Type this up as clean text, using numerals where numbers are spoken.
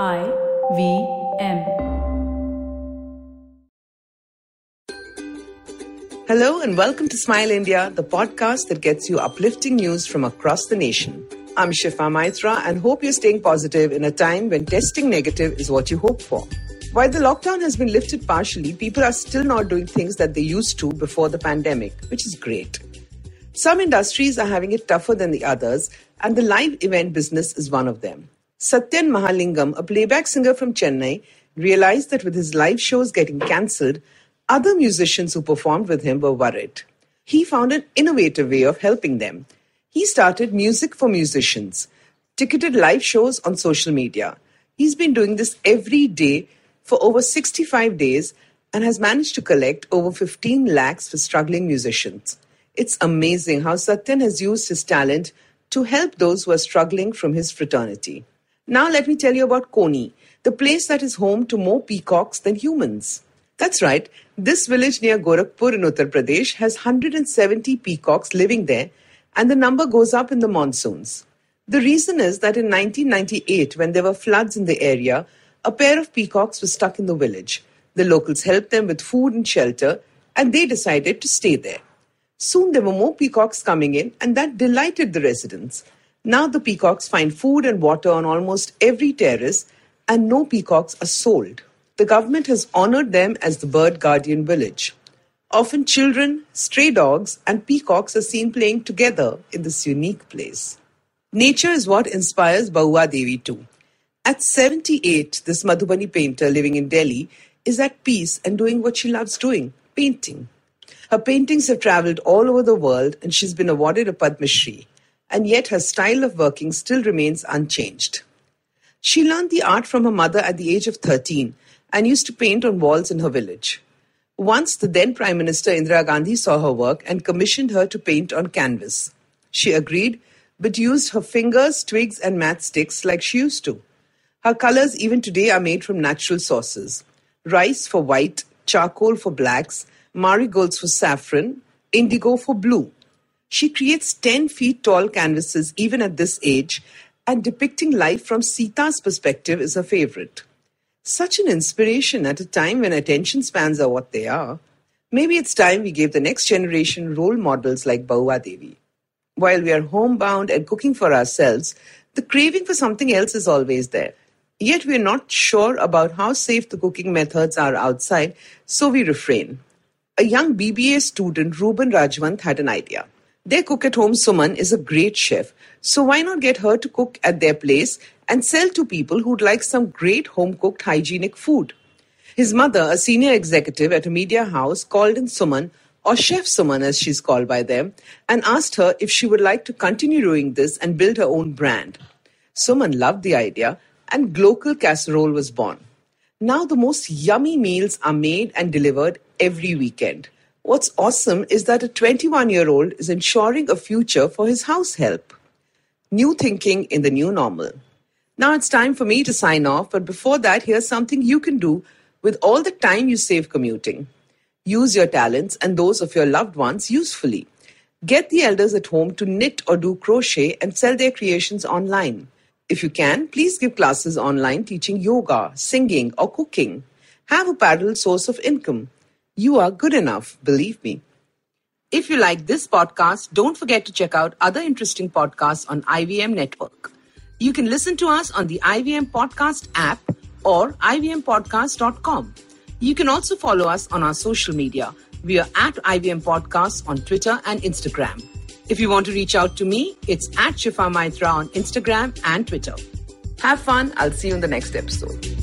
IVM. Hello and welcome to Smile India, the podcast that gets you uplifting news from across the nation. I'm Shifa Maitra and hope you're staying positive in a time when testing negative is what you hope for. While the lockdown has been lifted partially, people are still not doing things that they used to before the pandemic, which is great. Some industries are having it tougher than the others, and the live event business is one of them. Satyan Mahalingam, a playback singer from Chennai, realized that with his live shows getting cancelled, other musicians who performed with him were worried. He found an innovative way of helping them. He started Music for Musicians, ticketed live shows on social media. He's been doing this every day for over 65 days and has managed to collect over 15 lakhs for struggling musicians. It's amazing how Satyan has used his talent to help those who are struggling from his fraternity. Now let me tell you about Koni, the place that is home to more peacocks than humans. That's right, this village near Gorakhpur in Uttar Pradesh has 170 peacocks living there, and the number goes up in the monsoons. The reason is that in 1998, when there were floods in the area, a pair of peacocks were stuck in the village. The locals helped them with food and shelter, and they decided to stay there. Soon there were more peacocks coming in, and that delighted the residents. Now the peacocks find food and water on almost every terrace, and no peacocks are sold. The government has honoured them as the bird guardian village. Often children, stray dogs and peacocks are seen playing together in this unique place. Nature is what inspires Bauwa Devi too. At 78, this Madhubani painter living in Delhi is at peace and doing what she loves doing, painting. Her paintings have travelled all over the world and she's been awarded a Padma Shri. And yet her style of working still remains unchanged. She learned the art from her mother at the age of 13 and used to paint on walls in her village. Once the then Prime Minister Indira Gandhi saw her work and commissioned her to paint on canvas. She agreed, but used her fingers, twigs and mat sticks like she used to. Her colours even today are made from natural sources. Rice for white, charcoal for blacks, marigolds for saffron, indigo for blue. She creates 10 feet tall canvases even at this age, and depicting life from Sita's perspective is her favourite. Such an inspiration at a time when attention spans are what they are. Maybe it's time we gave the next generation role models like Bauwa Devi. While we are homebound and cooking for ourselves, the craving for something else is always there. Yet we are not sure about how safe the cooking methods are outside, so we refrain. A young BBA student, Ruben Rajwant, had an idea. Their cook at home, Suman, is a great chef, so why not get her to cook at their place and sell to people who'd like some great home-cooked hygienic food? His mother, a senior executive at a media house, called in Suman, or Chef Suman as she's called by them, and asked her if she would like to continue doing this and build her own brand. Suman loved the idea and Glocal Casserole was born. Now the most yummy meals are made and delivered every weekend. What's awesome is that a 21-year-old is ensuring a future for his house help. New thinking in the new normal. Now it's time for me to sign off, but before that, here's something you can do with all the time you save commuting. Use your talents and those of your loved ones usefully. Get the elders at home to knit or do crochet and sell their creations online. If you can, please give classes online teaching yoga, singing or cooking. Have a parallel source of income. You are good enough, believe me. If you like this podcast, don't forget to check out other interesting podcasts on IVM Network. You can listen to us on the IVM Podcast app or ivmpodcast.com. You can also follow us on our social media. We are at IVM Podcast on Twitter and Instagram. If you want to reach out to me, it's at Shifa Maitra on Instagram and Twitter. Have fun. I'll see you in the next episode.